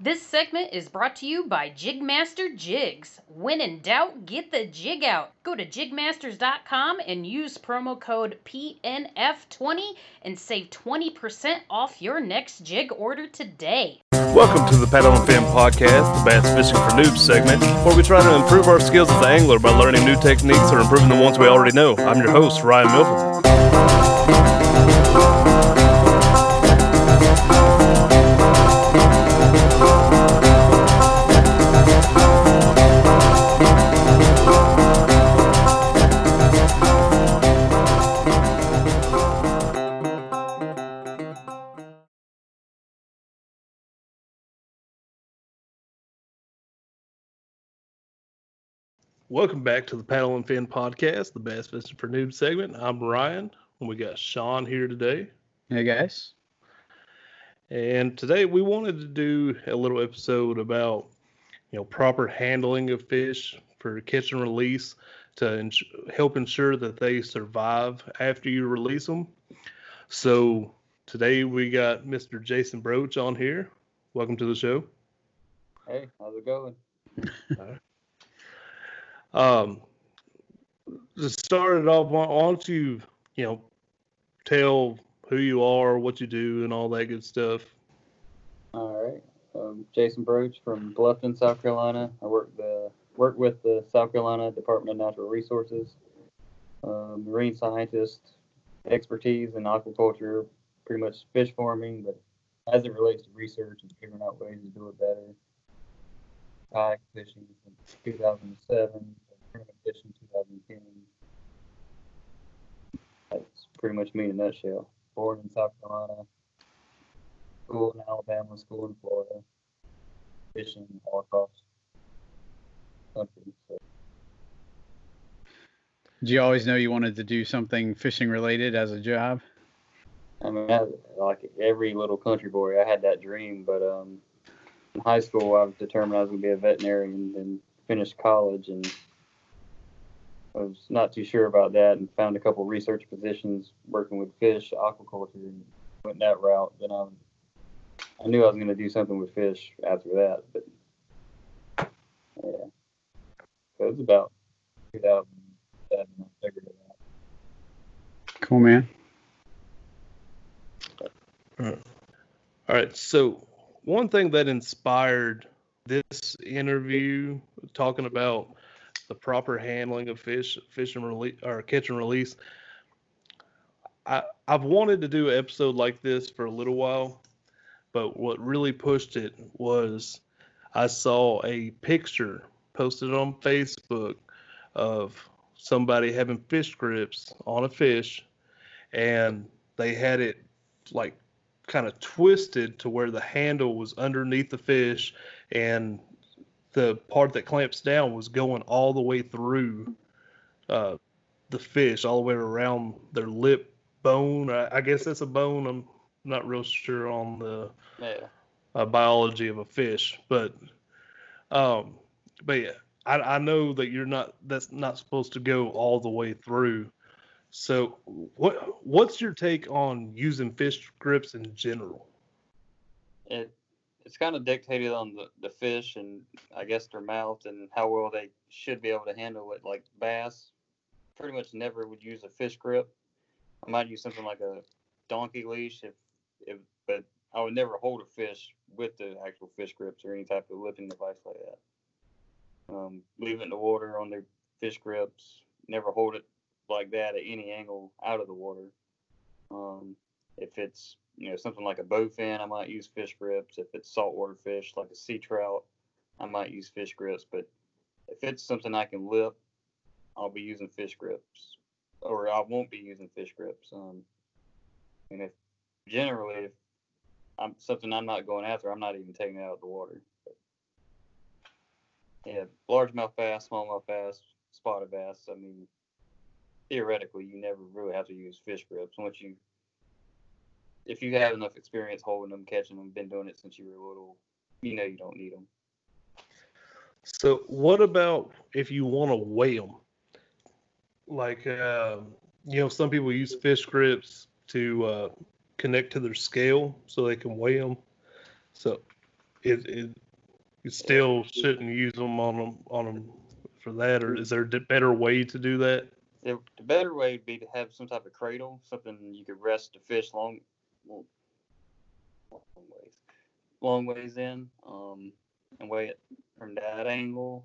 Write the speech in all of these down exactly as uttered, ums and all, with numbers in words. This segment is brought to you by Jigmaster Jigs. When in doubt, get the jig out. Go to jigmasters dot com and use promo code P N F twenty and save twenty percent off your next jig order today. Welcome to the Paddle N Fin podcast, the Bass Fishing for Noobs segment, where we try to improve our skills as an angler by learning new techniques or improving the ones we already know. I'm your host, Ryan Milford. Welcome back to the Paddle N Fin podcast, the Bass Fishing for Noobs segment. I'm Ryan, and we got Sean here today. Hey, guys. And today we wanted to do a little episode about, you know, proper handling of fish for catch and release to ins- help ensure that they survive after you release them. So today we got Mister Jason Broach on here. Welcome to the show. Hey, how's it going? All right. Um, to start it off, why don't you, you know, tell who you are, what you do, and all that good stuff. All right. Um, Jason Broach from Bluffton, South Carolina. I work the work with the South Carolina Department of Natural Resources. Um, marine scientist, expertise in aquaculture, pretty much fish farming, but as it relates to research and figuring out ways to do it better. Kayak fishing since two thousand seven, tournament fishing two thousand ten. That's pretty much me in a nutshell. Born in South Carolina, school in Alabama, school in Florida, fishing all across the country. So. Did you always know you wanted to do something fishing related as a job? I mean, I, like every little country boy, I had that dream, but um. In high school, I was determined I was going to be a veterinarian, and finished college, and I was not too sure about that, and found a couple research positions working with fish, aquaculture, and went that route. Then I, I knew I was going to do something with fish after that, but yeah, so it was about two thousand seven I figured it out. Cool, man. All right, so. One thing that inspired this interview, talking about the proper handling of fish, fish and release, or catch and release, I, I've wanted to do an episode like this for a little while, but what really pushed it was I saw a picture posted on Facebook of somebody having fish grips on a fish, and they had it like kind of twisted to where the handle was underneath the fish and the part that clamps down was going all the way through uh, the fish all the way around their lip bone. I, I guess that's a bone. I'm not real sure on the yeah. uh, biology of a fish, but um, but yeah, I, I know that you're not. That's not supposed to go all the way through. So what what's your take on using fish grips in general? It it's kind of dictated on the, the fish and I guess their mouth and how well they should be able to handle it. Like bass, pretty much never would use a fish grip. I might use something like a donkey leash, if, if but I would never hold a fish with the actual fish grips or any type of lifting device like that. Um, leave it in the water on their fish grips. Never hold it like that at any angle out of the water. Um, if it's you know something like a bowfin, I might use fish grips. If it's saltwater fish like a sea trout, I might use fish grips. But if it's something I can lift, I'll be using fish grips, or I won't be using fish grips. Um, and if generally, if I'm something I'm not going after, I'm not even taking it out of the water. But, yeah, largemouth bass, smallmouth bass, spotted bass. I mean, theoretically, you never really have to use fish grips once you, if you have enough experience holding them, catching them, been doing it since you were little, you know you don't need them. So, what about if you want to weigh them? Like, uh, you know, some people use fish grips to uh, connect to their scale so they can weigh them. So, it, it you still shouldn't use them on them on them for that, or is there a better way to do that? The better way would be to have some type of cradle, something you could rest the fish long, long, long ways, long ways in, um, and weigh it from that angle.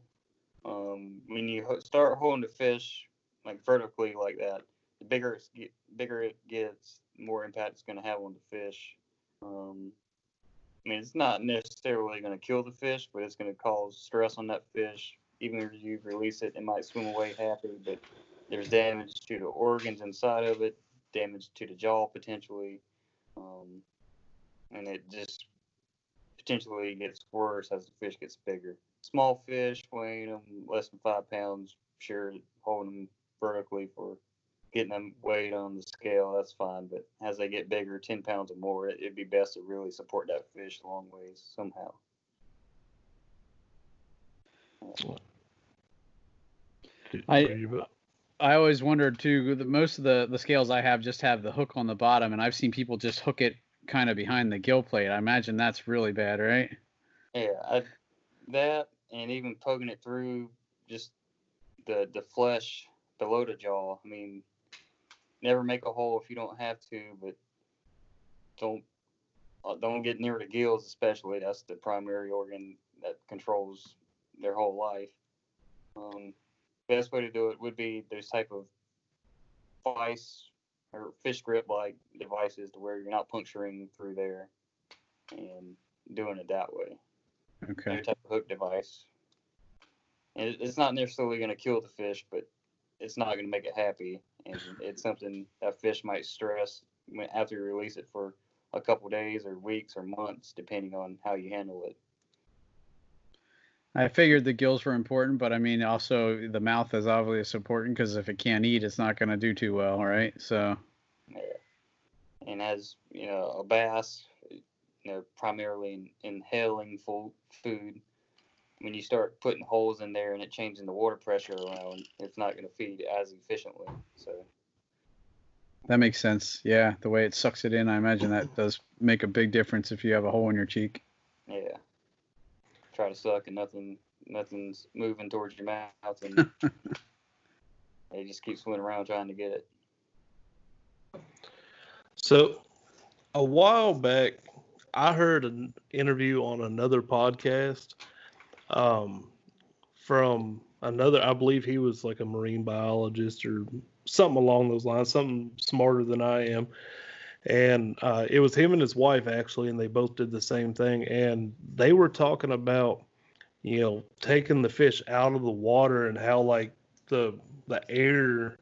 Um, when you ho- start holding the fish like vertically like that, the bigger it's get, bigger it gets, the more impact it's going to have on the fish. Um, I mean, it's not necessarily going to kill the fish, but it's going to cause stress on that fish. Even if you release it, it might swim away happy, but there's damage to the organs inside of it, damage to the jaw potentially, um, and it just potentially gets worse as the fish gets bigger. Small fish, weighing them less than five pounds, sure, holding them vertically for getting them weighed on the scale, that's fine. But as they get bigger, ten pounds or more, it, it'd be best to really support that fish a long ways somehow. I... I always wondered too, the, most of the, the scales I have just have the hook on the bottom, and I've seen people just hook it kind of behind the gill plate. I imagine that's really bad, right? Yeah, I, that and even poking it through just the the flesh below the jaw. I mean, never make a hole if you don't have to, but don't don't get near the gills especially. That's the primary organ that controls their whole life. Um, best way to do it would be those type of vice or fish grip like devices to where you're not puncturing through there and doing it that way. Okay. Another type of hook device. And it's not necessarily going to kill the fish, but it's not going to make it happy. And it's something that fish might stress after you release it for a couple of days or weeks or months, depending on how you handle it. I figured the gills were important, but I mean, also the mouth is obviously important because if it can't eat, it's not going to do too well, right? So, yeah. And as you know, a bass, you know, primarily inhaling full food. When you start putting holes in there and it changing the water pressure around, it's not going to feed as efficiently. So that makes sense. Yeah, the way it sucks it in, I imagine that does make a big difference if you have a hole in your cheek. Yeah. Try to suck and nothing nothing's moving towards your mouth and they just keep swimming around trying to get it. So a while back I heard an interview on another podcast um from another, I believe he was like a marine biologist or something along those lines, something smarter than I am. And uh, it was him and his wife, actually, and they both did the same thing. And they were talking about, you know, taking the fish out of the water and how, like, the the air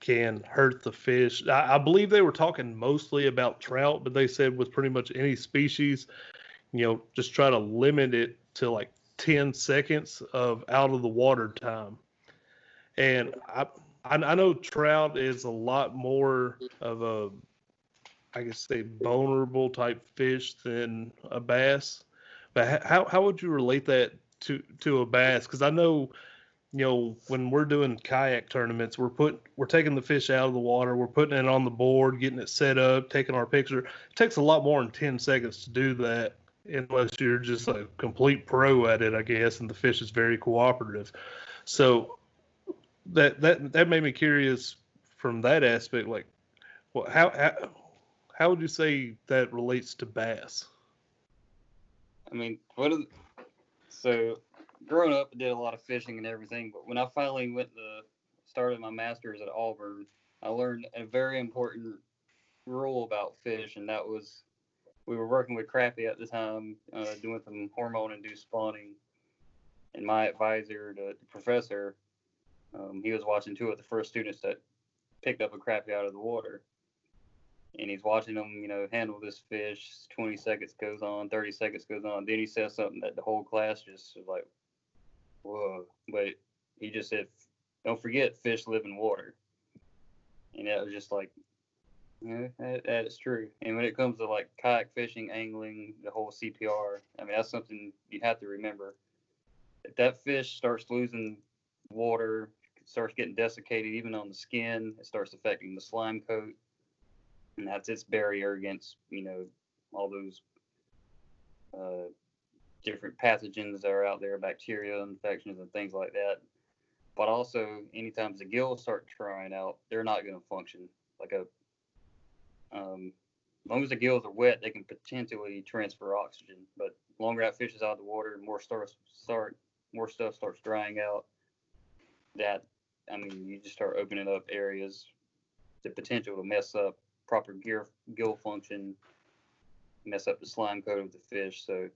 can hurt the fish. I, I believe they were talking mostly about trout, but they said with pretty much any species, you know, just try to limit it to, like, ten seconds of out of the water time. And I I, I know trout is a lot more of a, I guess, say vulnerable type fish than a bass. But how how would you relate that to to a bass? Because I know, you know, when we're doing kayak tournaments, we're put we're taking the fish out of the water, we're putting it on the board, getting it set up, taking our picture. It takes a lot more than ten seconds to do that, unless you're just a complete pro at it, I guess, and the fish is very cooperative. So that that that made me curious from that aspect. Like, well, how how how would you say that relates to bass? I mean, what is, so growing up, I did a lot of fishing and everything, but when I finally went to started my master's at Auburn, I learned a very important rule about fish, and that was we were working with crappie at the time, uh, doing some hormone-induced spawning, and my advisor, the, the professor, um, he was watching two of the first students that picked up a crappie out of the water. And he's watching them, you know, handle this fish. twenty seconds goes on, thirty seconds goes on. Then he says something that the whole class just was like, whoa. But he just said, don't forget, fish live in water. And that was just like, yeah, that, that is true. And when it comes to, like, kayak fishing, angling, the whole C P R, I mean, that's something you have to remember. If that fish starts losing water, starts getting desiccated, even on the skin, it starts affecting the slime coat. And that's its barrier against, you know, all those uh, different pathogens that are out there, bacteria infections and things like that. But also, anytime the gills start drying out, they're not going to function. Like a, um, as long as the gills are wet, they can potentially transfer oxygen. But longer that fish is out of the water, more starts start, more stuff starts drying out. That, I mean, you just start opening up areas, the potential to mess up proper gear, gill function, mess up the slime coat of the fish. So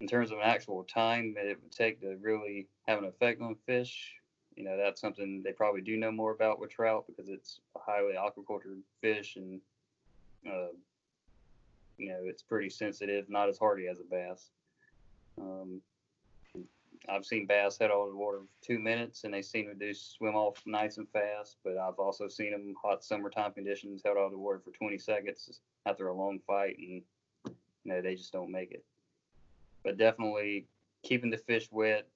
in terms of an actual time that it would take to really have an effect on fish, you know, that's something they probably do know more about with trout, because it's a highly aquacultured fish, and uh, you know, it's pretty sensitive, not as hardy as a bass. Um, I've seen bass head over the water for two minutes, and they seem to do swim off nice and fast. But I've also seen them hot summertime conditions head over the water for twenty seconds after a long fight, and you know, they just don't make it. But definitely keeping the fish wet,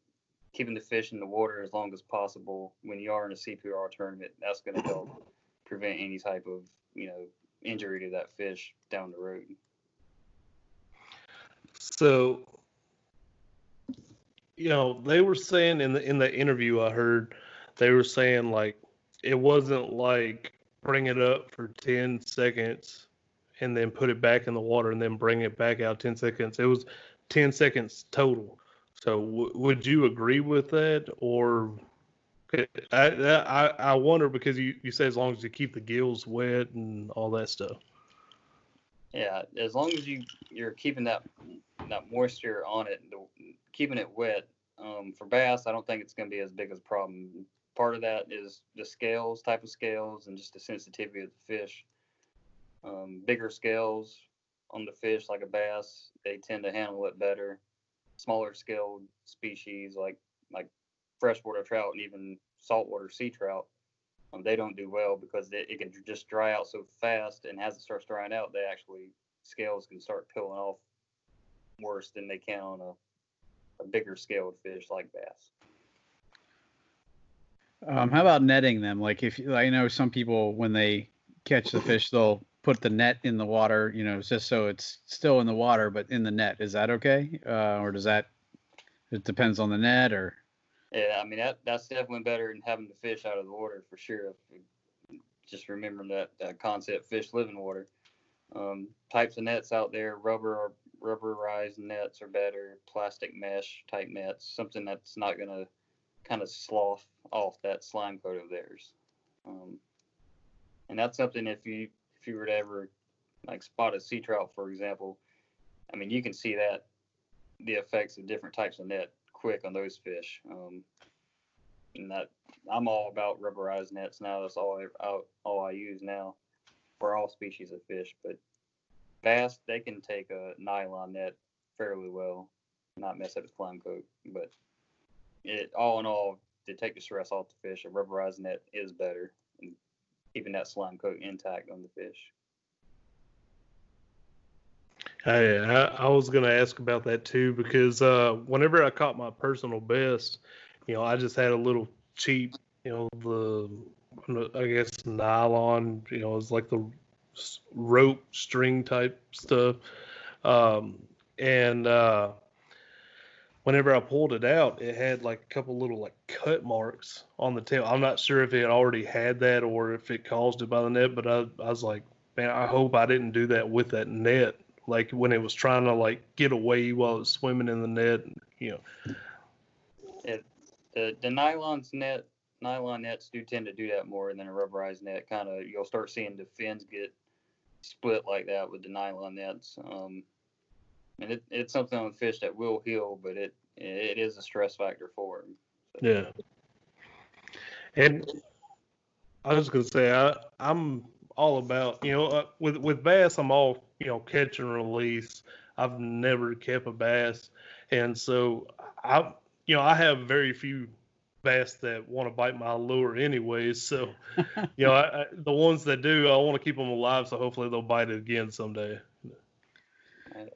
keeping the fish in the water as long as possible when you are in a C P R tournament, that's going to help prevent any type of, you know, injury to that fish down the road. So, you know, they were saying in the in the interview I heard, they were saying, like, it wasn't like bring it up for ten seconds and then put it back in the water and then bring it back out ten seconds. It was ten seconds total. So w- would you agree with that? Or I, I I wonder, because you, you say as long as you keep the gills wet and all that stuff. Yeah, as long as you, you're keeping that that moisture on it, the, keeping it wet. Um, for bass, I don't think it's going to be as big as a problem. Part of that is the scales, type of scales, and just the sensitivity of the fish. Um, bigger scales on the fish, like a bass, they tend to handle it better. Smaller scaled species, like like freshwater trout and even saltwater sea trout, um, they don't do well, because they, it can just dry out so fast, and as it starts drying out, they actually, scales can start peeling off worse than they can on a, a bigger scaled fish like bass. Um, how about netting them? Like, if I know some people, when they catch the fish, they'll put the net in the water, you know, just so it's still in the water, but in the net. Is that okay? Uh, or does that, it depends on the net, or? Yeah, I mean, that that's definitely better than having the fish out of the water, for sure. Just remembering that, that concept, fish live in water. Um, types of nets out there, rubber or rubberized nets are better, plastic mesh type nets, something that's not going to kind of slough off that slime coat of theirs. Um, and that's something, if you if you were to ever, like, spot a sea trout, for example, I mean, you can see that, the effects of different types of net quick on those fish. Um, and that, I'm all about rubberized nets now. That's all I, all I use now for all species of fish. But bass, they can take a nylon net fairly well, not mess up the slime coat. But it, all in all, to take the stress off the fish, a rubberized net is better, and keeping that slime coat intact on the fish. Hey, I, I was going to ask about that too, because uh, whenever I caught my personal best, you know, I just had a little cheap, you know, the, I guess, nylon, you know, it's like the rope string type stuff. Um, and uh, whenever I pulled it out, it had like a couple little like cut marks on the tail. I'm not sure if it already had that or if it caused it by the net, but I, I was like, man, I hope I didn't do that with that net. Like when it was trying to like get away while it was swimming in the net, you know. It, the the nylon's net, nylon nets do tend to do that more than a rubberized net. Kind of, you'll start seeing the fins get split like that with the nylon nets. Um, and it, it's something on fish that will heal, but it it is a stress factor for them. So. Yeah. And I was gonna say, I I'm all about, you know, uh, with with bass, I'm all, you know, catch and release. I've never kept a bass, and so I, you know, I have very few bass that want to bite my lure anyways. So, you know, I, I, the ones that do, I want to keep them alive. So hopefully they'll bite it again someday.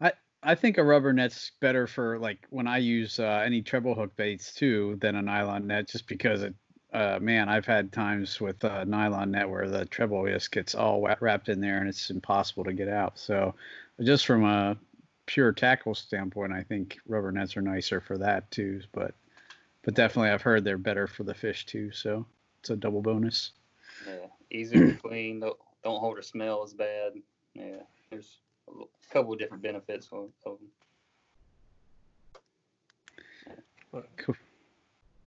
I I think a rubber net's better for like when I use uh, any treble hook baits too than a nylon net, just because it. Uh, man, I've had times with uh, nylon net where the treble just gets all wrapped in there and it's impossible to get out. So just from a pure tackle standpoint, I think rubber nets are nicer for that too. But but definitely I've heard they're better for the fish too. So it's a double bonus. Yeah, easier to clean. Don't, don't hold a smell as bad. Yeah, there's a couple of different benefits of them. Cool.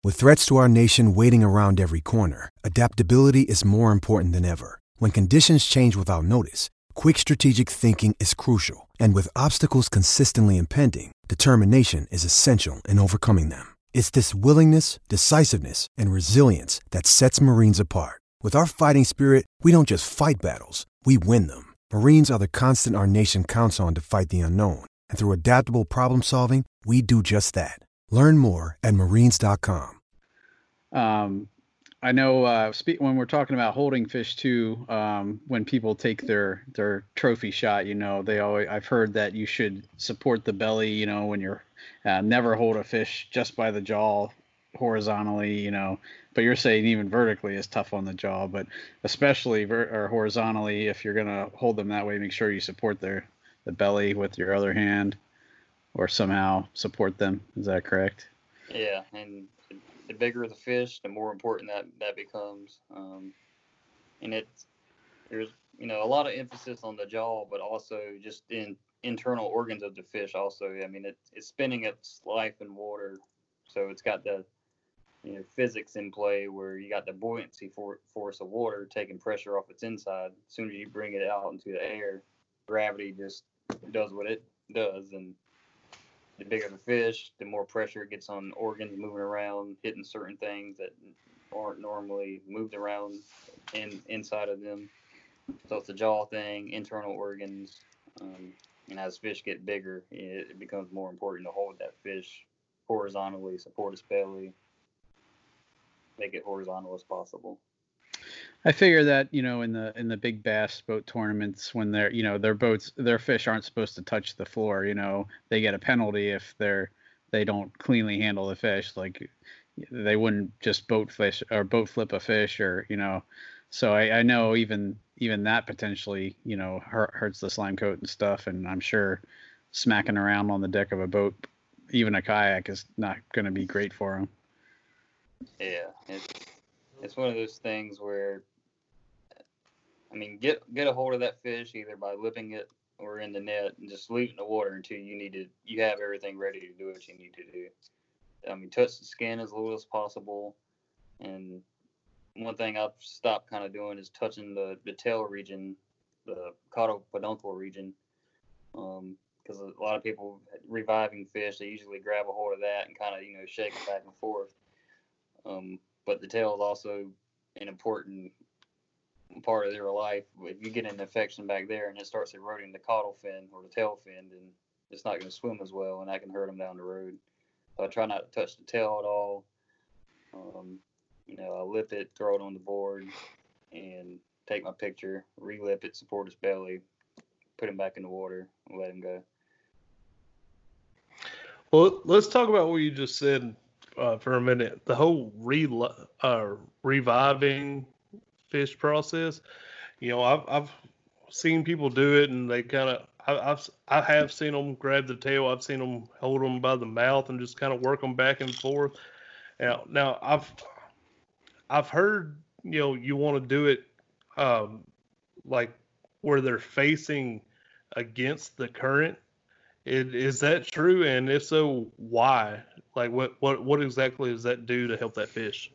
With threats to our nation waiting around every corner, adaptability is more important than ever. When conditions change without notice, quick strategic thinking is crucial, and with obstacles consistently impending, determination is essential in overcoming them. It's this willingness, decisiveness, and resilience that sets Marines apart. With our fighting spirit, we don't just fight battles, we win them. Marines are the constant our nation counts on to fight the unknown, and through adaptable problem-solving, we do just that. Learn more at marines dot com. Um, I know uh, spe- when we're talking about holding fish too, um, when people take their, their trophy shot, you know, they always, I've heard that you should support the belly, you know, when you're uh, never hold a fish just by the jaw horizontally, you know, but you're saying even vertically is tough on the jaw, but especially ver- or horizontally, if you're going to hold them that way, make sure you support their, the belly with your other hand. Or somehow support them. Is that correct? Yeah, and the bigger the fish, the more important that, that becomes. Um, and it's, there's, you know, a lot of emphasis on the jaw, but also just in internal organs of the fish also. I mean, it, it's spending its life in water, so it's got the, you know, physics in play where you got the buoyancy for, force of water taking pressure off its inside. As soon as you bring it out into the air, gravity just does what it does, and the bigger the fish, the more pressure it gets on organs moving around, hitting certain things that aren't normally moved around in, inside of them. So it's the jaw thing, internal organs, um, and as fish get bigger, it, it becomes more important to hold that fish horizontally, support its belly, make it horizontal as possible. I figure that, you know, in the in the big bass boat tournaments, when they're, you know, their boats, their fish aren't supposed to touch the floor. You know, they get a penalty if they're they don't cleanly handle the fish. Like they wouldn't just boat fish or boat flip a fish, or, you know. So I, I know even even that potentially, you know, hurt, hurts the slime coat and stuff. And I'm sure smacking around on the deck of a boat, even a kayak, is not going to be great for them. Yeah. It's- It's one of those things where, I mean, get get a hold of that fish either by lipping it or in the net, and just leave it in the water until you need to. You have everything ready to do what you need to do. I mean, touch the skin as little as possible. And one thing I've stopped kind of doing is touching the, the tail region, the caudal peduncle region, because um, a lot of people reviving fish, they usually grab a hold of that and kind of, you know, shake it back and forth. Um, But the tail is also an important part of their life. If you get an infection back there and it starts eroding the caudal fin or the tail fin, then it's not going to swim as well, and that can hurt them down the road. So I try not to touch the tail at all. Um, you know, I lip it, throw it on the board, and take my picture, re-lip it, support his belly, put him back in the water, and let him go. Well, let's talk about what you just said uh, for a minute. The whole re- uh, reviving fish process. You know, I've, I've seen people do it, and they kind of I've I have seen them grab the tail. I've seen them hold them by the mouth and just kind of work them back and forth. Now, now I've I've heard you know you want to do it um, like where they're facing against the current. It, is that true? And if so, why? Like, what, what, what exactly does that do to help that fish?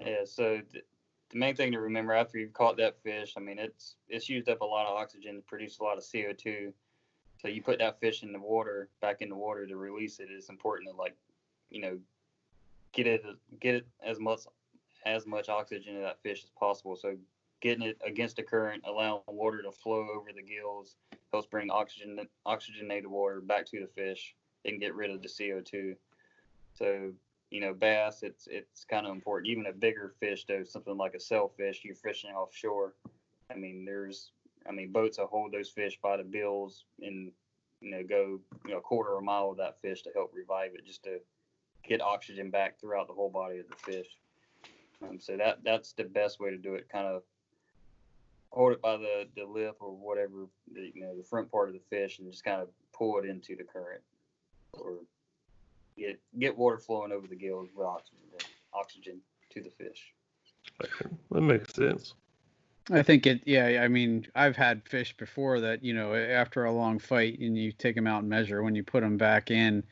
Yeah, so th- the main thing to remember after you've caught that fish, I mean, it's it's used up a lot of oxygen to produce a lot of C O two. So you put that fish in the water, back in the water to release it. It's important to, like, you know, get it get it as much as much oxygen to that fish as possible. So getting it against the current, allowing water to flow over the gills, helps bring oxygen oxygenated water back to the fish and get rid of the C O two. So, you know, bass, it's it's kind of important. Even a bigger fish, though, something like a sailfish, you're fishing offshore. I mean, there's, I mean, boats will hold those fish by the bills and, you know, go you know, a quarter of a mile with that fish to help revive it, just to get oxygen back throughout the whole body of the fish. Um, so that that's the best way to do it. Kind of hold it by the, the lip or whatever, the, you know, the front part of the fish, and just kind of pull it into the current, or get get water flowing over the gills with oxygen, oxygen to the fish. That makes sense. I think it, yeah, I mean, I've had fish before that, you know, after a long fight and you take them out and measure, when you put them back in,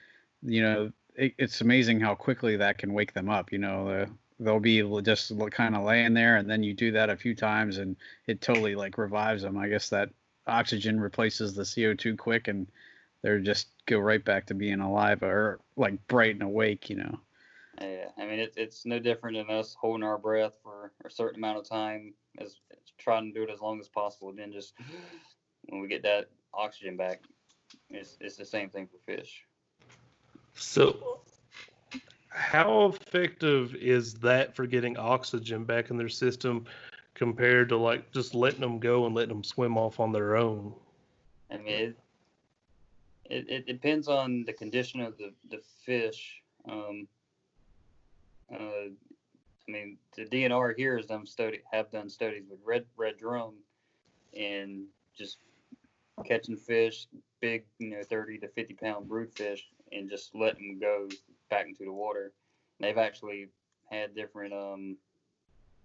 you know, it, it's amazing how quickly that can wake them up, you know, the, they'll be just kind of laying there, and then you do that a few times and it totally like revives them. I guess that oxygen replaces the C O two quick, and they're just go right back to being alive or like bright and awake, you know? Yeah. I mean, it, it's no different than us holding our breath for a certain amount of time, as trying to do it as long as possible. And then just when we get that oxygen back, it's, it's the same thing for fish. So how effective is that for getting oxygen back in their system compared to like just letting them go and letting them swim off on their own? I mean, it, it, it depends on the condition of the, the fish. Um, uh, I mean, the D N R here has done study, have done studies with red, red drum and just catching fish, big, you know, thirty to fifty pound brood fish, and just letting them go back into the water. And they've actually had different um,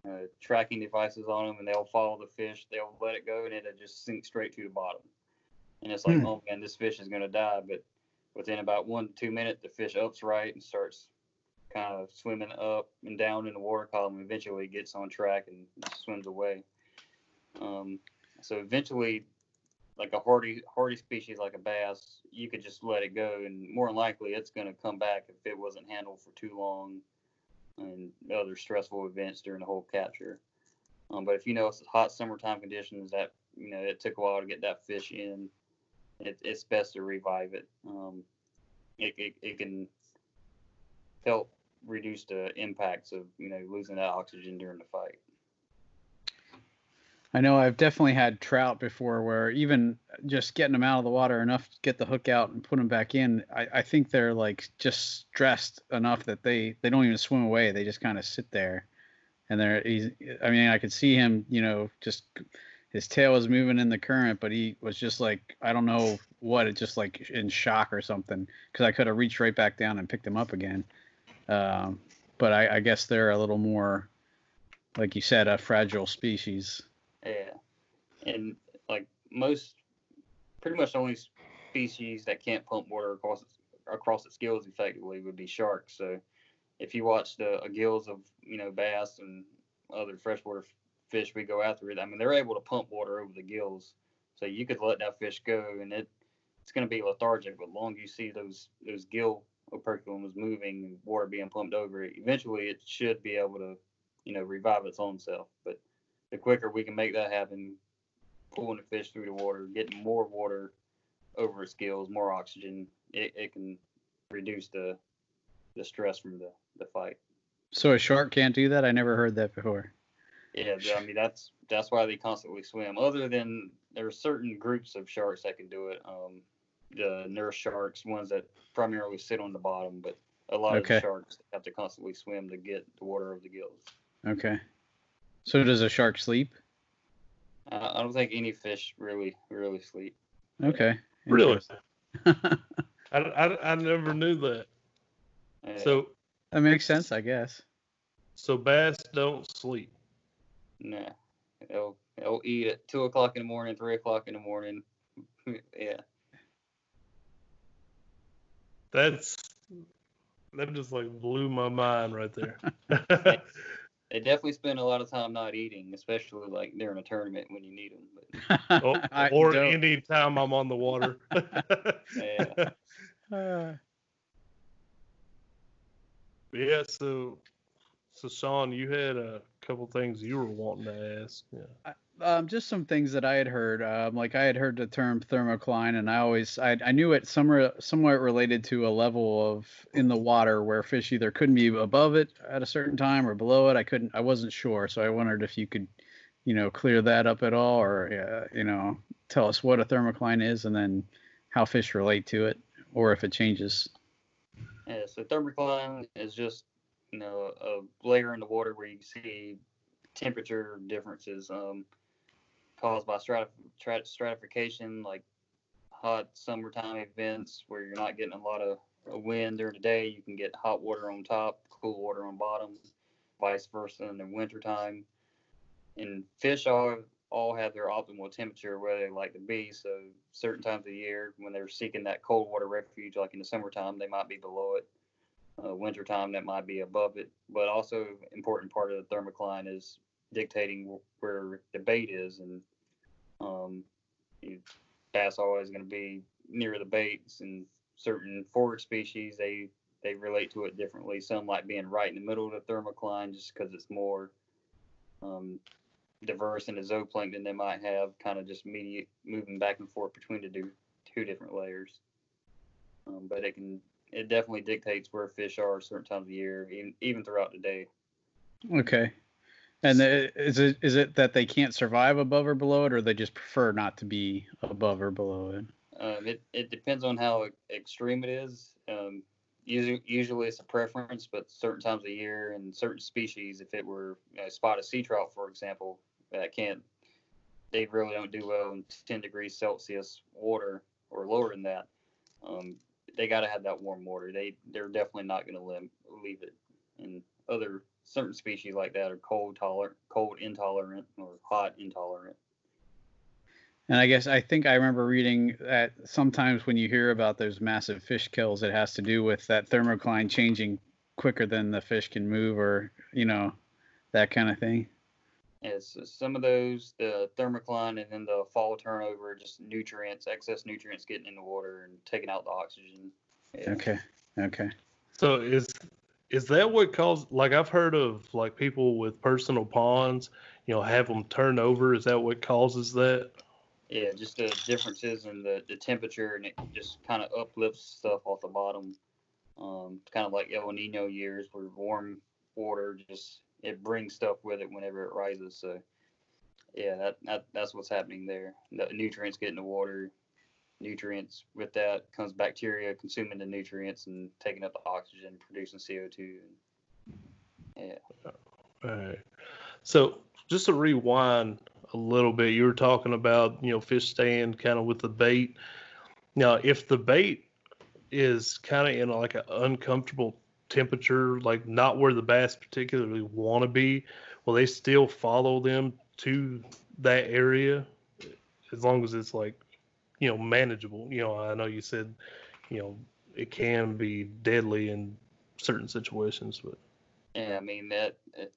uh, tracking devices on them, and they'll follow the fish. They'll let it go, and it'll just sink straight to the bottom. And it's like, mm. oh, man, this fish is going to die. But within about one to two minutes, the fish ups right and starts kind of swimming up and down in the water column, and eventually gets on track and swims away. Um, so eventually, like a hardy hardy species like a bass, you could just let it go, and more than likely it's going to come back if it wasn't handled for too long and other stressful events during the whole capture. Um, but if you know it's hot summertime conditions, that, you know, it took a while to get that fish in, it, it's best to revive it. Um, it, it. It can help reduce the impacts of, you know, losing that oxygen during the fight. I know I've definitely had trout before where even just getting them out of the water enough to get the hook out and put them back in, I, I think they're like just stressed enough that they, they don't even swim away. They just kind of sit there, and they're, he's, I mean, I could see him, you know, just his tail was moving in the current, but he was just like, I don't know what, it just like in shock or something, because I could have reached right back down and picked him up again. Um, but I, I guess they're a little more, like you said, a fragile species. Yeah, and like most, pretty much the only species that can't pump water across its, across its gills effectively would be sharks. So if you watch the uh, gills of, you know, bass and other freshwater f- fish we go after, it, I mean, they're able to pump water over the gills. So you could let that fish go, and it it's going to be lethargic. But long as you see those those gill operculums moving and water being pumped over it, eventually it should be able to, you know, revive its own self. But the quicker we can make that happen, pulling the fish through the water, getting more water over its gills, more oxygen, it, it can reduce the the stress from the, the fight. So a shark can't do that? I never heard that before. Yeah, I mean, that's that's why they constantly swim. Other than there are certain groups of sharks that can do it. Um, the nurse sharks, ones that primarily sit on the bottom, but a lot okay. of the sharks have to constantly swim to get the water of the gills. Okay. So does a shark sleep? Uh, I don't think any fish really, really sleep. Okay. Really? I, I, I never knew that. Yeah. So that makes sense, I guess. So bass don't sleep. Nah, they'll they'll eat at two o'clock in the morning, three o'clock in the morning. Yeah. That's that just like blew my mind right there. They definitely spend a lot of time not eating, especially like during a tournament when you need them. But. oh, or don't. Any time I'm on the water. Yeah. Uh. Yeah, so, so Sean, you had a couple things you were wanting to ask. Yeah. Um, just some things that I had heard. Um, like I had heard the term thermocline, and I always, I, I knew it somewhere, somewhat related to a level of in the water where fish either couldn't be above it at a certain time or below it. I couldn't, I wasn't sure. So I wondered if you could, you know, clear that up at all, or uh, you know, tell us what a thermocline is, and then how fish relate to it, or if it changes. Yeah, so thermocline is just, you know, a layer in the water where you see temperature differences um, caused by strat- strat- stratification, like hot summertime events where you're not getting a lot of wind during the day. You can get hot water on top, cool water on bottom, vice versa in the wintertime. And fish all, all have their optimal temperature where they like to be. So certain times of the year when they're seeking that cold water refuge, like in the summertime, they might be below it. Uh, wintertime, that might be above it. But also important part of the thermocline is dictating where the bait is, and um, bass always going to be near the baits. And certain forage species, they they relate to it differently. Some like being right in the middle of the thermocline just because it's more um, diverse in the zooplankton they might have, kind of just media, moving back and forth between the two, two different layers. Um, but it can it definitely dictates where fish are certain times of the year, even, even throughout the day. Okay. And the, is it is it that they can't survive above or below it, or they just prefer not to be above or below it? Um, it, it depends on how extreme it is. Um, usually, usually it's a preference, but certain times of the year and certain species, if it were you know, spotted sea trout, for example, that can't, they really don't do well in ten degrees Celsius water or lower than that. Um, they got to have that warm water. They, they're definitely not going to leave it. And other certain species like that are cold tolerant, cold intolerant, or hot intolerant. And I guess I think I remember reading that sometimes when you hear about those massive fish kills, it has to do with that thermocline changing quicker than the fish can move, or, you know, that kind of thing. Yes, yeah, so some of those, the thermocline and then the fall turnover, just nutrients, excess nutrients getting in the water and taking out the oxygen. Yeah. Okay, okay. So is is that what caused, like I've heard of like people with personal ponds, you know, have them turn over. Is that what causes that? Yeah, just the differences in the, the temperature, and it just kind of uplifts stuff off the bottom. Um, kind of like El Nino years where warm water just... it brings stuff with it whenever it rises. So, yeah, that, that that's what's happening there. The nutrients get in the water. Nutrients, with that comes bacteria consuming the nutrients and taking up the oxygen, producing C O two. Yeah. All right. So just to rewind a little bit, you were talking about, you know, fish staying kind of with the bait. Now, if the bait is kind of in like an uncomfortable temperature, like not where the bass particularly want to be, will they still follow them to that area as long as it's like, you know, manageable? You know, I know you said, you know, it can be deadly in certain situations, but yeah, I mean that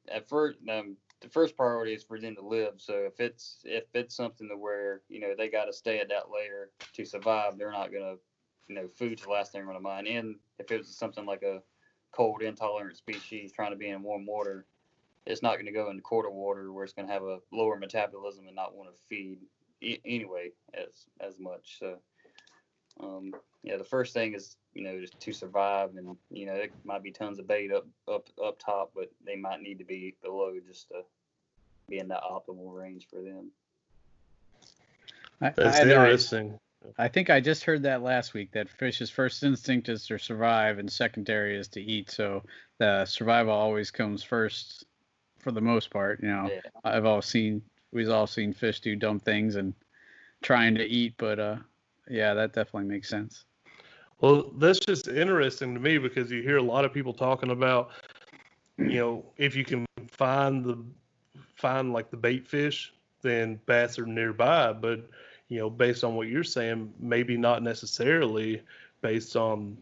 at first, um, the first priority is for them to live. So if it's if it's something to where, you know, they got to stay at that layer to survive, they're not gonna, you know, food's the last thing on their mind. And if it was something like a cold intolerant species trying to be in warm water, it's not going to go into quarter water where it's going to have a lower metabolism and not want to feed e- anyway as as much. So Um, yeah, the first thing is, you know, just to survive, and, you know, there might be tons of bait up, up, up top, but they might need to be below just to be in the optimal range for them. I, That's I, interesting. I, I think I just heard that last week, that fish's first instinct is to survive and secondary is to eat. So the survival always comes first for the most part. You know, yeah. I've all seen, we've all seen fish do dumb things and trying to eat, but, uh, yeah, that definitely makes sense. Well, that's just interesting to me, because you hear a lot of people talking about, you know, if you can find the find like the bait fish, then bass are nearby. But, you know, based on what you're saying, maybe not necessarily based on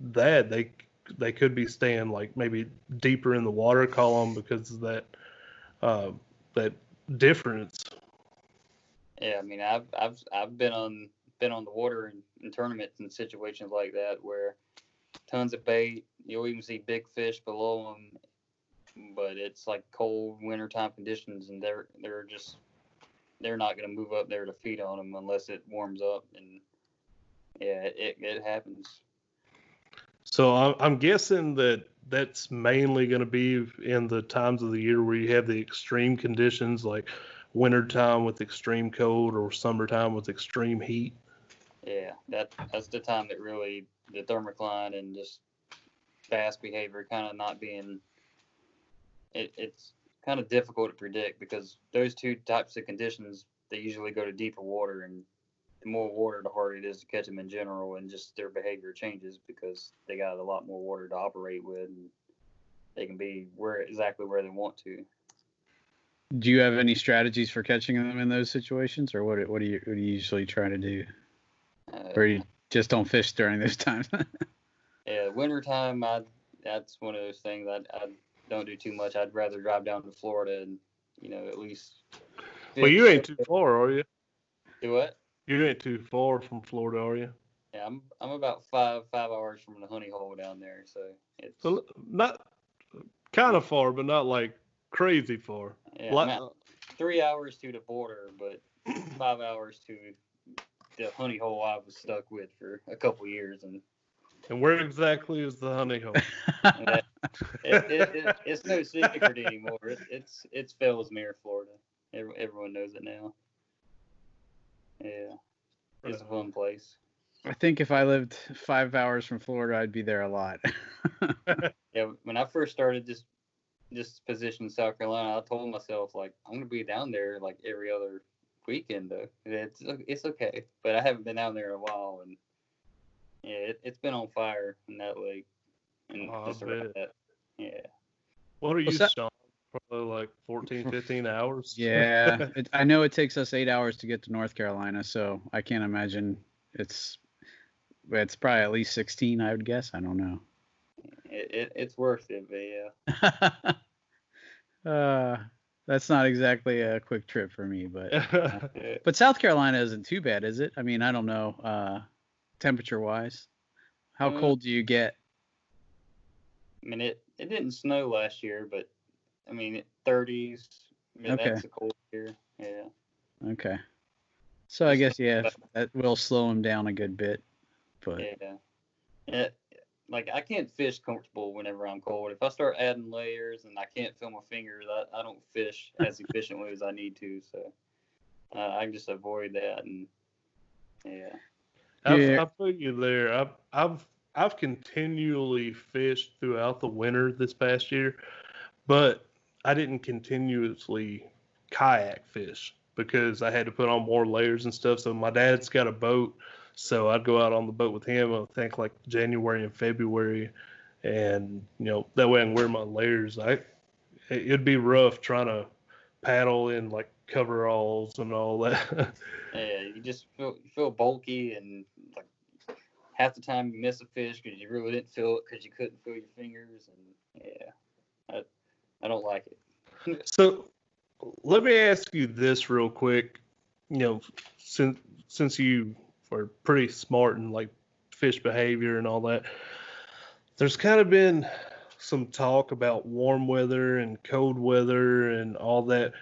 that. They they could be staying like maybe deeper in the water column because of that uh, that difference. Yeah, I mean, I've I've I've been on. been on the water in, in tournaments and situations like that where tons of bait, you'll even see big fish below them, but it's like cold wintertime conditions, and they're they're just they're not going to move up there to feed on them unless it warms up. And yeah, it it happens. So I'm, I'm guessing that that's mainly going to be in the times of the year where you have the extreme conditions, like wintertime with extreme cold or summertime with extreme heat. Yeah, that that's the time that really the thermocline and just bass behavior kind of not being, it, it's kind of difficult to predict, because those two types of conditions, they usually go to deeper water, and the more water, the harder it is to catch them in general, and just their behavior changes because they got a lot more water to operate with, and they can be where exactly where they want to. Do you have any strategies for catching them in those situations, or what? What do you, what do you usually try to do, uh, or you just don't fish during those times? Yeah, wintertime, I that's one of those things I, I don't do too much. I'd rather drive down to Florida and, you know, at least. Well, you ain't too far, are you? Do what? You ain't too far from Florida, are you? Yeah, I'm I'm about five five hours from the honey hole down there, so it's so not kind of far, but not like crazy far. Yeah, like, three hours to the border, but five hours to the honey hole I was stuck with for a couple years. And and where exactly is the honey hole? That, it, it, it, it's no secret anymore. It, it's it's Fellsmere, Florida. Every, everyone knows it now. Yeah, it's a fun place. I think if I lived five hours from Florida, I'd be there a lot. Yeah, when I first started this this position in South Carolina, I told myself, like, I'm going to be down there like every other weekend, though. It's it's okay. But I haven't been down there in a while, and yeah, it, it's been on fire in that lake. And oh, just around that. Yeah. What are you, Sean? Well, so, probably like fourteen, fifteen hours? Yeah. it, I know it takes us eight hours to get to North Carolina, so I can't imagine it's, it's probably at least sixteen, I would guess. I don't know. It, it, it's worth it, but yeah. uh, that's not exactly a quick trip for me, but uh, but South Carolina isn't too bad, is it? I mean, I don't know, uh, temperature-wise. How um, cold do you get? I mean, it, it didn't snow last year, but, I mean, thirties, I mean, okay. That's a cold year, yeah. Okay. So I guess, yeah, that will slow them down a good bit. But yeah. Yeah. Like, I can't fish comfortable whenever I'm cold. If I start adding layers and I can't feel my fingers, I, I don't fish as efficiently as I need to. So uh, I can just avoid that. And yeah, yeah. I put you there. I've I've I've continually fished throughout the winter this past year, but I didn't continuously kayak fish because I had to put on more layers and stuff. So my dad's got a boat. So I'd go out on the boat with him, I think, like January and February. And, you know, that way I can wear my layers. I, it'd be rough trying to paddle in, like, coveralls and all that. Yeah, you just feel, you feel bulky, and, like, half the time you miss a fish because you really didn't feel it because you couldn't feel your fingers. And, yeah, I, I don't like it. So let me ask you this real quick. You know, since since you – are pretty smart and like fish behavior and all that. There's kind of been some talk about warm weather and cold weather and all that.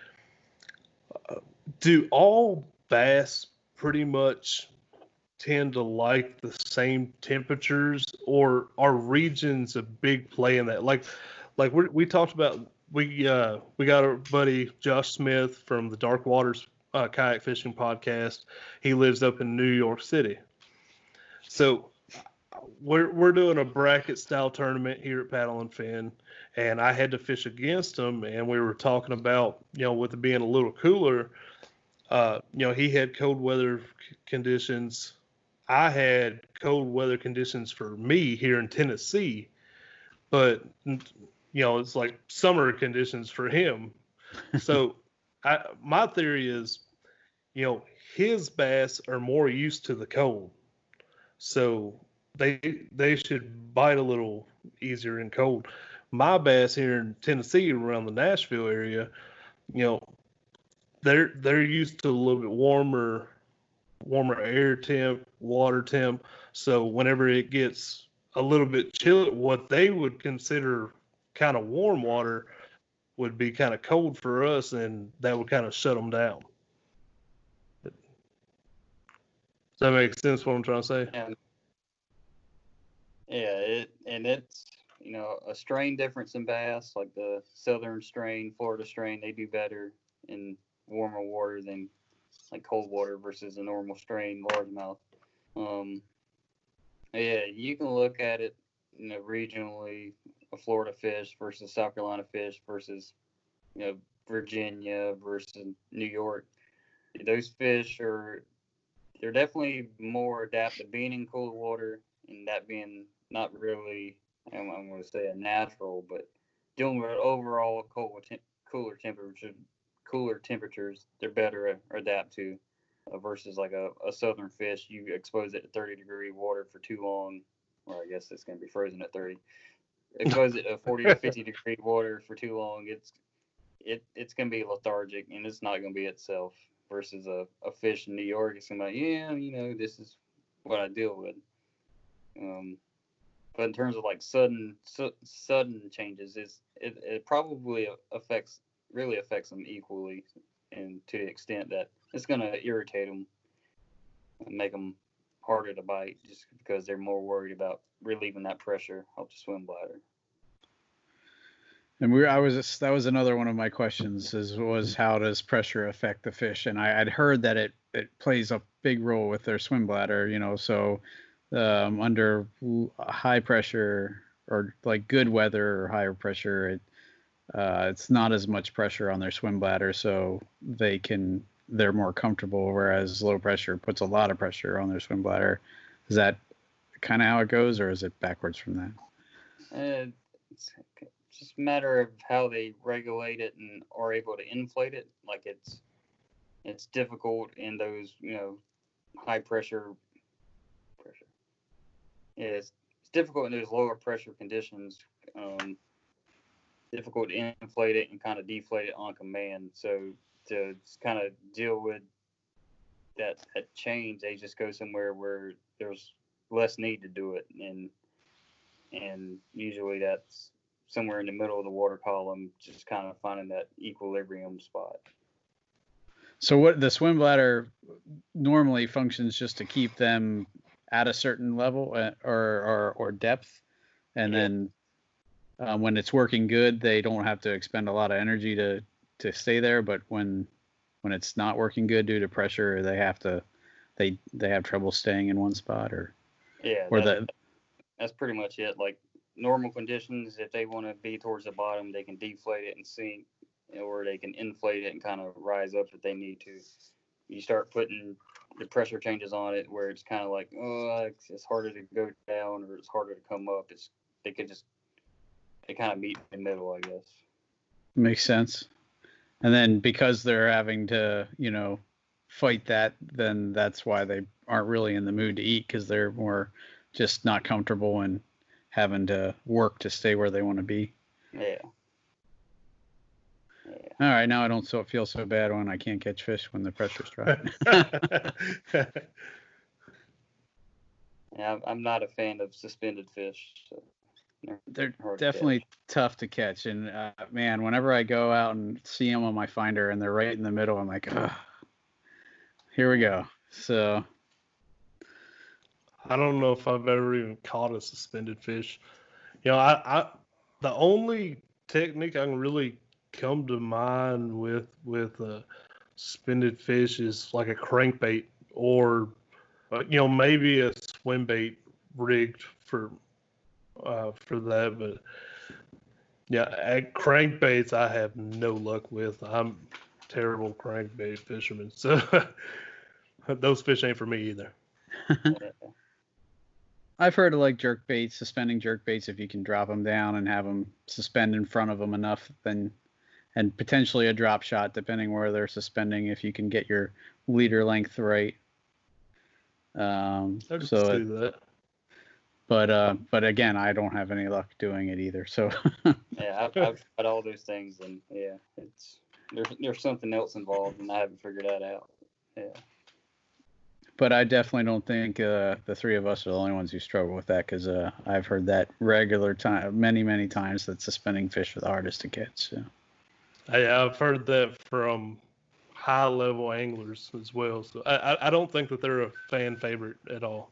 Uh, do all bass pretty much tend to like the same temperatures, or our region's a big play in that. Like, like we we talked about, we uh, we got our buddy Josh Smith from the Dark Waters uh, Kayak Fishing Podcast. He lives up in New York City, so we're we're doing a bracket style tournament here at Paddle N Fin, and I had to fish against him, and we were talking about, you know, with it being a little cooler. Uh, you know, he had cold weather c- conditions. I had cold weather conditions for me here in Tennessee, but, you know, it's like summer conditions for him. So I, my theory is, you know, his bass are more used to the cold. So they, they should bite a little easier in cold. My bass here in Tennessee around the Nashville area, you know, They're they're used to a little bit warmer, warmer air temp, water temp. So whenever it gets a little bit chilly, what they would consider kind of warm water would be kind of cold for us, and that would kind of shut them down. Does that make sense? What I'm trying to say? And, yeah, it and it's you know a strain difference in bass, like the southern strain, Florida strain, they do better in warmer water than like cold water versus a normal strain largemouth. Um, yeah, you can look at it, you know, regionally, a Florida fish versus South Carolina fish versus, you know, Virginia versus New York. Those fish are, they're definitely more adapted being in cold water, and that being not really, I'm, I'm going to say a natural, but dealing with overall cold, te- cooler temperature. Cooler temperators, they're better adapt to uh, versus like a, a southern fish. You expose it to thirty degree water for too long, or I guess it's going to be frozen at thirty. Expose it to forty to fifty degree water for too long, it's it it's going to be lethargic, and it's not going to be itself. Versus a, a fish in New York, it's going to be like, yeah, you know, this is what I deal with. Um, but in terms of like sudden su- sudden changes, it's, it it probably affects. really affects them equally, and to the extent that it's going to irritate them and make them harder to bite just because they're more worried about relieving that pressure off the swim bladder. And we I was that was another one of my questions is was how does pressure affect the fish? And I, I'd heard that it, it plays a big role with their swim bladder, you know, so um, under high pressure or like good weather or higher pressure, it Uh, it's not as much pressure on their swim bladder, so they can they're more comfortable. Whereas low pressure puts a lot of pressure on their swim bladder. Is that kind of how it goes, or is it backwards from that? Uh, it's just a matter of how they regulate it and are able to inflate it. Like it's it's difficult in those you know high pressure pressure. Yeah, it's, it's difficult in those lower pressure conditions. Um, difficult to inflate it and kind of deflate it on command. So to kind of deal with that, that change, they just go somewhere where there's less need to do it. And and usually that's somewhere in the middle of the water column, just kind of finding that equilibrium spot. So what the swim bladder normally functions just to keep them at a certain level or or, or depth. And yeah. then Um, when it's working good, they don't have to expend a lot of energy to, to stay there. But when when it's not working good due to pressure, they have to they they have trouble staying in one spot or yeah. Or that's, the that's pretty much it. Like normal conditions, if they want to be towards the bottom, they can deflate it and sink, or they can inflate it and kind of rise up if they need to. You start putting the pressure changes on it where it's kind of like oh, it's harder to go down or it's harder to come up. It's they could just They kind of meet in the middle, I guess. Makes sense. And then because they're having to, you know, fight that, then that's why they aren't really in the mood to eat because they're more just not comfortable and having to work to stay where they want to be. Yeah. yeah. All right. Now I don't so feel so bad when I can't catch fish when the pressure's dry. yeah, I'm not a fan of suspended fish, so. They're definitely to tough to catch, and uh, man, whenever I go out and see them on my finder and they're right in the middle, I'm like, oh, here we go. So I don't know if I've ever even caught a suspended fish. You know, I, I the only technique I can really come to mind with with a suspended fish is like a crankbait, or you know, maybe a swim bait rigged for uh, for that. But yeah, at crankbaits I have no luck with. I'm a terrible crankbait fisherman, so those fish ain't for me either. I've heard of like jerk baits, suspending jerk baits. If you can drop them down and have them suspend in front of them enough, then and potentially a drop shot, depending where they're suspending, if you can get your leader length right. Um, I can so see it, that. But uh, but again, I don't have any luck doing it either. So yeah, I've, I've tried all those things, and yeah, it's there's there's something else involved, and I haven't figured that out. Yeah. But I definitely don't think uh, the three of us are the only ones who struggle with that, because uh, I've heard that regular time, many, many times, that suspending fish are the hardest to catch. So. Yeah, I've heard that from high-level anglers as well. So I, I don't think that they're a fan favorite at all.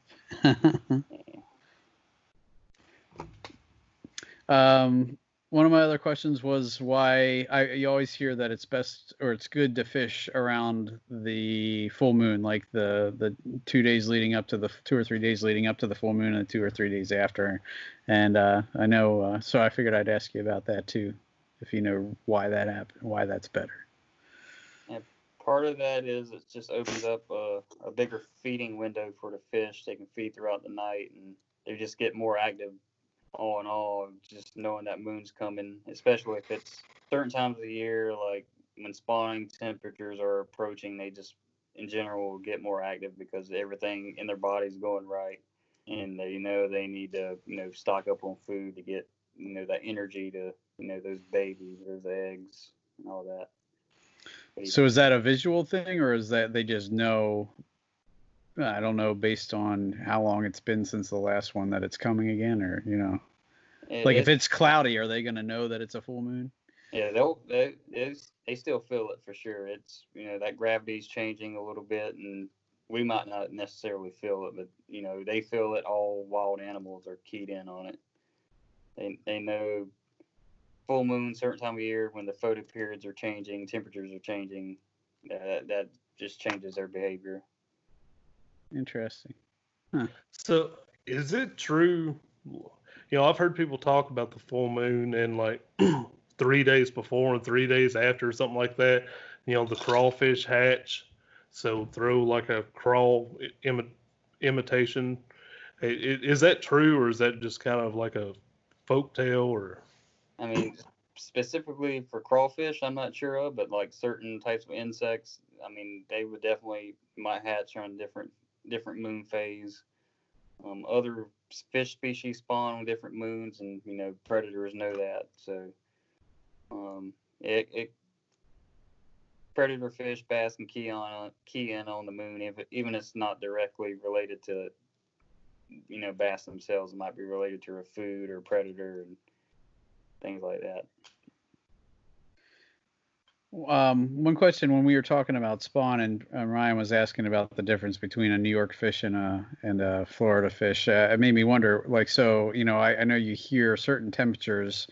um, one of my other questions was why I, you always hear that it's best or it's good to fish around the full moon, like the, the two days leading up to the two or three days leading up to the full moon and the two or three days after. And uh, I know, uh, so I figured I'd ask you about that too, if you know why that happened, why that's better. And part of that is it just opens up a, a bigger feeding window for the fish. They can feed throughout the night and they just get more active. All in all, just knowing that moon's coming, especially if it's certain times of the year, like when spawning temperatures are approaching, they just in general get more active because everything in their body's going right, and they know they need to, you know, stock up on food to get, you know, that energy to, you know, those babies, those eggs, and all that. So is that a visual thing, or is that they just know? I don't know, based on how long it's been since the last one, that it's coming again, or, you know, it, like if it's cloudy, are they going to know that it's a full moon? Yeah, they'll, they, they still feel it for sure. It's, you know, that gravity's changing a little bit, and we might not necessarily feel it, but, you know, they feel it. All wild animals are keyed in on it. They, they know full moon, certain time of year, when the photo periods are changing, temperatures are changing, uh, that just changes their behavior. Interesting. Huh. So is it true, you know, I've heard people talk about the full moon and like three days before and three days after or something like that, you know, the crawfish hatch, so throw like a craw Im- imitation. Is that true, or is that just kind of like a folktale? Or I mean, specifically for crawfish, I'm not sure of, but like certain types of insects, I mean, they would definitely might hatch on different different moon phase. Um, other fish species spawn on different moons, and, you know, predators know that. So, um, it, it predator fish, bass, and key on key in on the moon, if it, even if it's not directly related to, you know, bass themselves. It might be related to a food or predator and things like that. Um, one question when we were talking about spawn, and uh, Ryan was asking about the difference between a New York fish and a and a Florida fish. Uh, it made me wonder, like, so, you know, I, I know you hear certain temperatures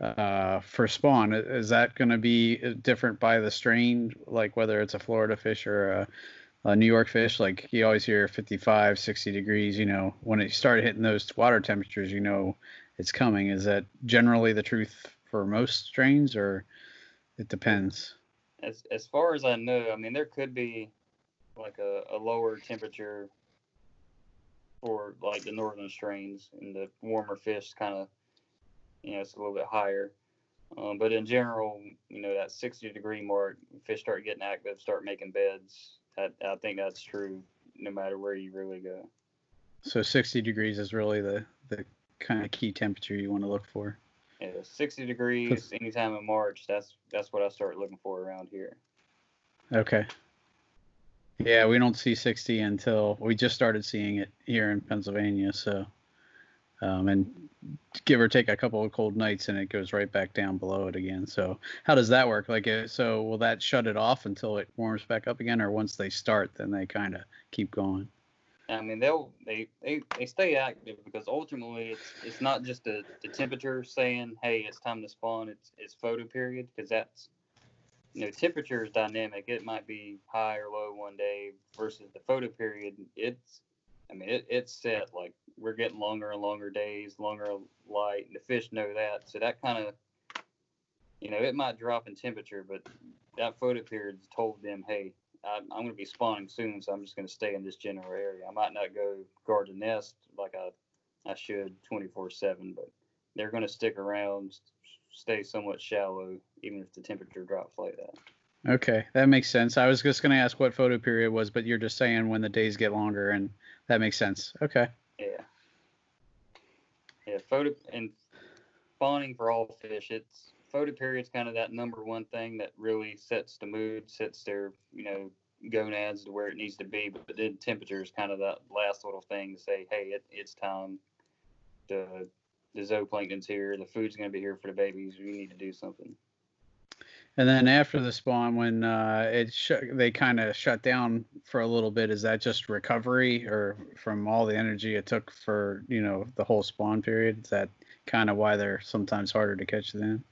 uh, for spawn. Is that going to be different by the strain, like whether it's a Florida fish or a, a New York fish? Like you always hear fifty-five, sixty degrees. You know, when it started hitting those water temperatures, you know, it's coming. Is that generally the truth for most strains, or? It depends. As as far as I know, I mean, there could be like a, a lower temperature for like the northern strains, and the warmer fish kind of, you know, it's a little bit higher. Um, but in general, you know, that sixty degree mark, fish start getting active, start making beds. I, I think that's true no matter where you really go. So sixty degrees is really the, the kind of key temperature you want to look for. Yeah, sixty degrees anytime in March. That's that's what I start looking for around here. Okay. Yeah, we don't see sixty until we just started seeing it here in Pennsylvania. So, um, and give or take a couple of cold nights, and it goes right back down below it again. So, how does that work? Like, so will that shut it off until it warms back up again, or once they start, then they kind of keep going? I mean, they'll they, they, they stay active because ultimately it's it's not just the, the temperature saying, hey, it's time to spawn. It's it's photo period, because that's, you know, temperature is dynamic. It might be high or low one day versus the photo period. It's I mean, it, it's set. Like, we're getting longer and longer days, longer light, and the fish know that. So that kind of, you know, it might drop in temperature, but that photo period's told them, hey, I'm going to be spawning soon, so I'm just going to stay in this general area. I might not go guard the nest like I, I should twenty-four seven, but they're going to stick around, stay somewhat shallow, even if the temperature drops like that. Okay, that makes sense. I was just going to ask what photo period was, but you're just saying when the days get longer, and that makes sense. Okay. Yeah. Yeah, photo and spawning for all fish, it's... photo period's kind of that number one thing that really sets the mood, sets their, you know, gonads to where it needs to be. But, but then temperature is kind of that last little thing to say, hey, it, it's time. The, the zooplankton's here. The food's going to be here for the babies. We need to do something. And then after the spawn, when uh, it sh- they kind of shut down for a little bit, is that just recovery or from all the energy it took for, you know, the whole spawn period? Is that kind of why they're sometimes harder to catch then?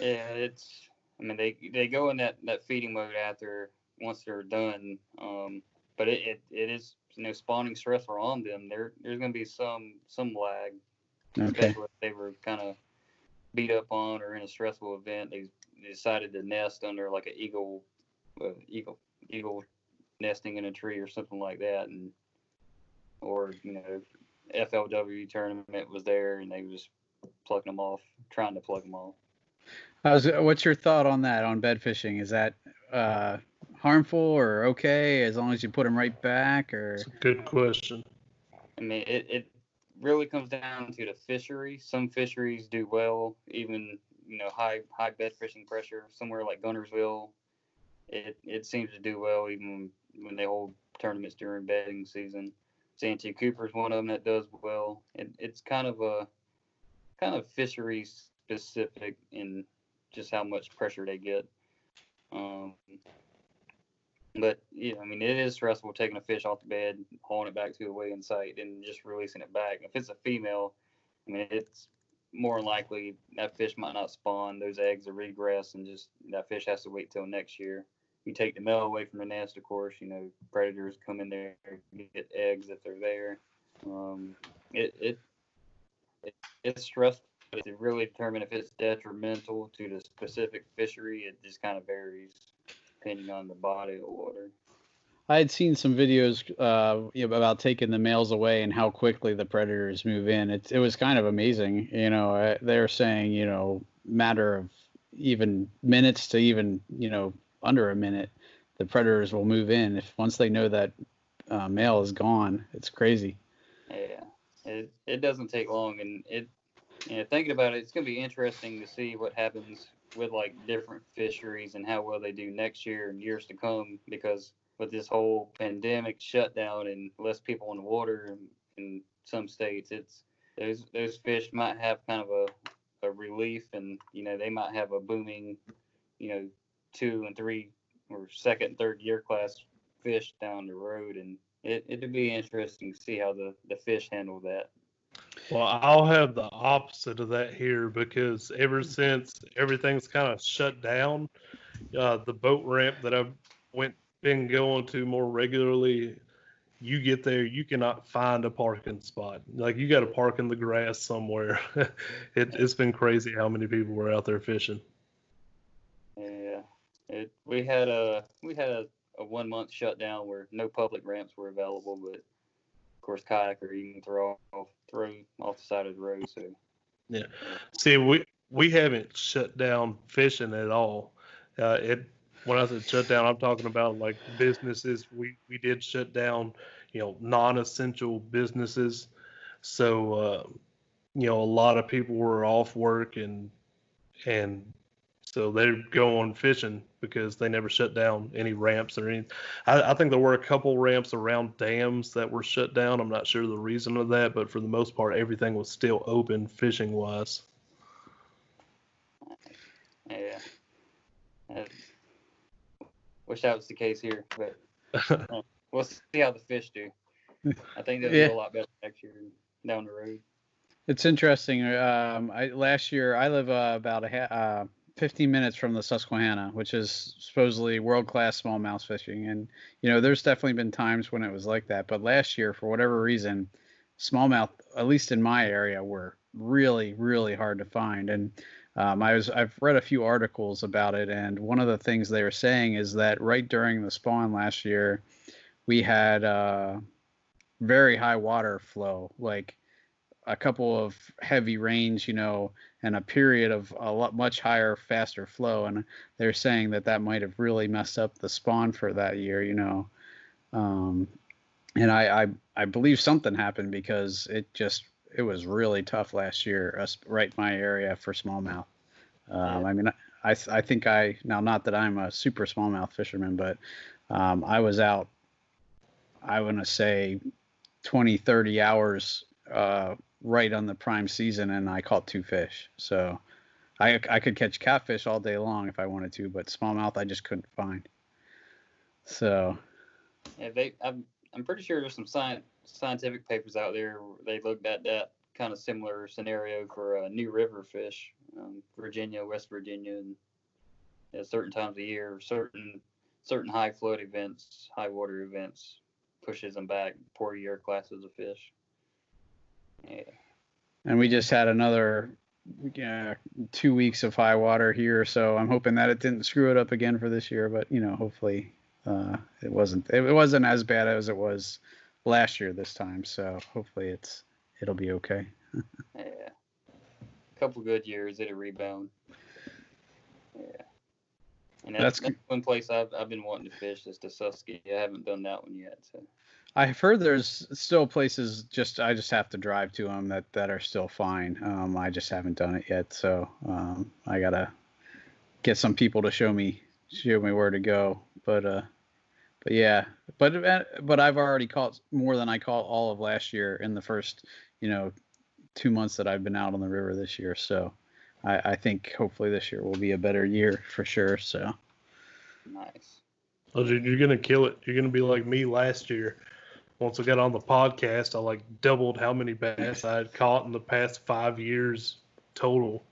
Yeah, it's, I mean, they they go in that, that feeding mode after, once they're done, um, but it, it, it is, you know, spawning stressful on them. There There's going to be some, some lag, okay. Especially if they were kind of beat up on or in a stressful event. They, they decided to nest under like an eagle, uh, eagle, eagle nesting in a tree or something like that, and or, you know, F L W tournament was there, and they were just plucking them off, trying to pluck them off. I was, what's your thought on that, on bed fishing? Is that uh, harmful or okay as long as you put them right back? Or? That's a good question. I mean, it, it really comes down to the fishery. Some fisheries do well, even, you know, high high bed fishing pressure. Somewhere like Guntersville, it, it seems to do well even when they hold tournaments during bedding season. Santee Cooper's one of them that does well. It, it's kind of a kind of fishery specific in just how much pressure they get. Um, but, yeah, I mean, it is stressful taking a fish off the bed, hauling it back to the weigh-in site, and just releasing it back. If it's a female, I mean, it's more likely that fish might not spawn. Those eggs will regress, and just that fish has to wait till next year. You take the male away from the nest, of course, you know, predators come in there and get eggs if they're there. Um, it, it, it it's stressful. But to really determine if it's detrimental to the specific fishery, it just kind of varies depending on the body of water. I had seen some videos uh, about taking the males away and how quickly the predators move in. It, it was kind of amazing. You know, they were saying, you know, matter of even minutes to even, you know, under a minute, the predators will move in. If once they know that uh, male is gone, it's crazy. Yeah, it, it doesn't take long, and it, you know, thinking about it, it's going to be interesting to see what happens with, like, different fisheries and how well they do next year and years to come, because with this whole pandemic shutdown and less people in the water in, in some states, it's those those fish might have kind of a, a relief, and, you know, they might have a booming, you know, two and three or second, third year class fish down the road, and it, it'd be interesting to see how the, the fish handle that. Well, I'll have the opposite of that here, because ever since everything's kind of shut down, uh, the boat ramp that I've went been going to more regularly, you get there, you cannot find a parking spot. Like, you got to park in the grass somewhere. it, it's been crazy how many people were out there fishing. Yeah, it, we had a we had a, a one month shutdown where no public ramps were available, but. Of course, kayaker you can throw off, throw off the side of the road. So, yeah. See, we we haven't shut down fishing at all. Uh, it when I said shut down, I'm talking about like businesses. We we did shut down, you know, non-essential businesses. So, uh, you know, a lot of people were off work and and. So they're going fishing because they never shut down any ramps or anything. I, I think there were a couple ramps around dams that were shut down. I'm not sure the reason of that, but for the most part, everything was still open fishing-wise. Yeah. I wish that was the case here, but uh, we'll see how the fish do. I think that'll yeah. be a lot better next year down the road. It's interesting. Um, I, last year, I live uh, about a ha- uh, fifteen minutes from the Susquehanna, which is supposedly world-class smallmouth fishing. And, you know, there's definitely been times when it was like that. But last year, for whatever reason, smallmouth, at least in my area, were really, really hard to find. And um, I was, I've read a few articles about it. And one of the things they were saying is that right during the spawn last year, we had uh, very high water flow, like a couple of heavy rains, you know, and a period of a lot much higher, faster flow. And they're saying that that might have really messed up the spawn for that year, you know. Um, and I, I I believe something happened because it just it was really tough last year, us right in my area for smallmouth. Um, I mean, I I think I now not that I'm a super smallmouth fisherman, but um, I was out, I want to say, twenty, thirty hours uh, right on the prime season, and I caught two fish. So I I could catch catfish all day long if I wanted to, but smallmouth I just couldn't find. So yeah, they I'm I'm pretty sure there's some science scientific papers out there. They looked at that kind of similar scenario for uh, New River fish, um, Virginia, West Virginia, and at certain times of the year, certain certain high flood events, high water events pushes them back, poor year classes of fish. Yeah. And we just had another yeah, two weeks of high water here, so I'm hoping that it didn't screw it up again for this year. But you know, hopefully, uh, it wasn't. It wasn't as bad as it was last year this time. So hopefully, it's it'll be okay. Yeah, a couple good years, it'll rebound. Yeah, and that's, that's, that's one place I've I've been wanting to fish is the Susquehanna. I haven't done that one yet. So. I've heard there's still places just I just have to drive to them that, that are still fine. Um, I just haven't done it yet, so um, I gotta get some people to show me show me where to go. But uh, but yeah, but but I've already caught more than I caught all of last year in the first you know two months that I've been out on the river this year. So I, I think hopefully this year will be a better year for sure. So nice. Well, dude, you're gonna kill it. You're gonna be like me last year. Once I got on the podcast, I like doubled how many bass I had caught in the past five years total.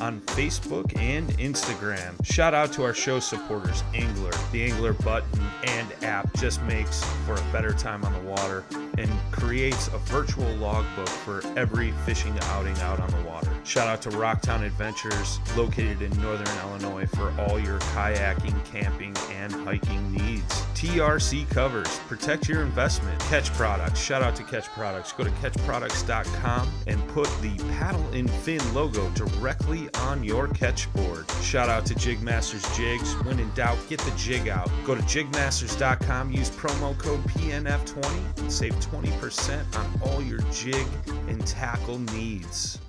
on Facebook and Instagram. Shout out to our show supporters, Angler. The Angler button and app just makes for a better time on the water and creates a virtual logbook for every fishing outing out on the water. Shout out to Rocktown Adventures, located in Northern Illinois, for all your kayaking, camping, and hiking needs. T R C Covers, protect your investment. Ketch Products, shout out to Ketch Products. Go to ketch products dot com and put the Paddle N Fin logo directly on your catch board. Shout out to Jigmaster Jigs. When in doubt, get the jig out. Go to jig masters dot com, use promo code P N F twenty, and save twenty percent on all your jig and tackle needs.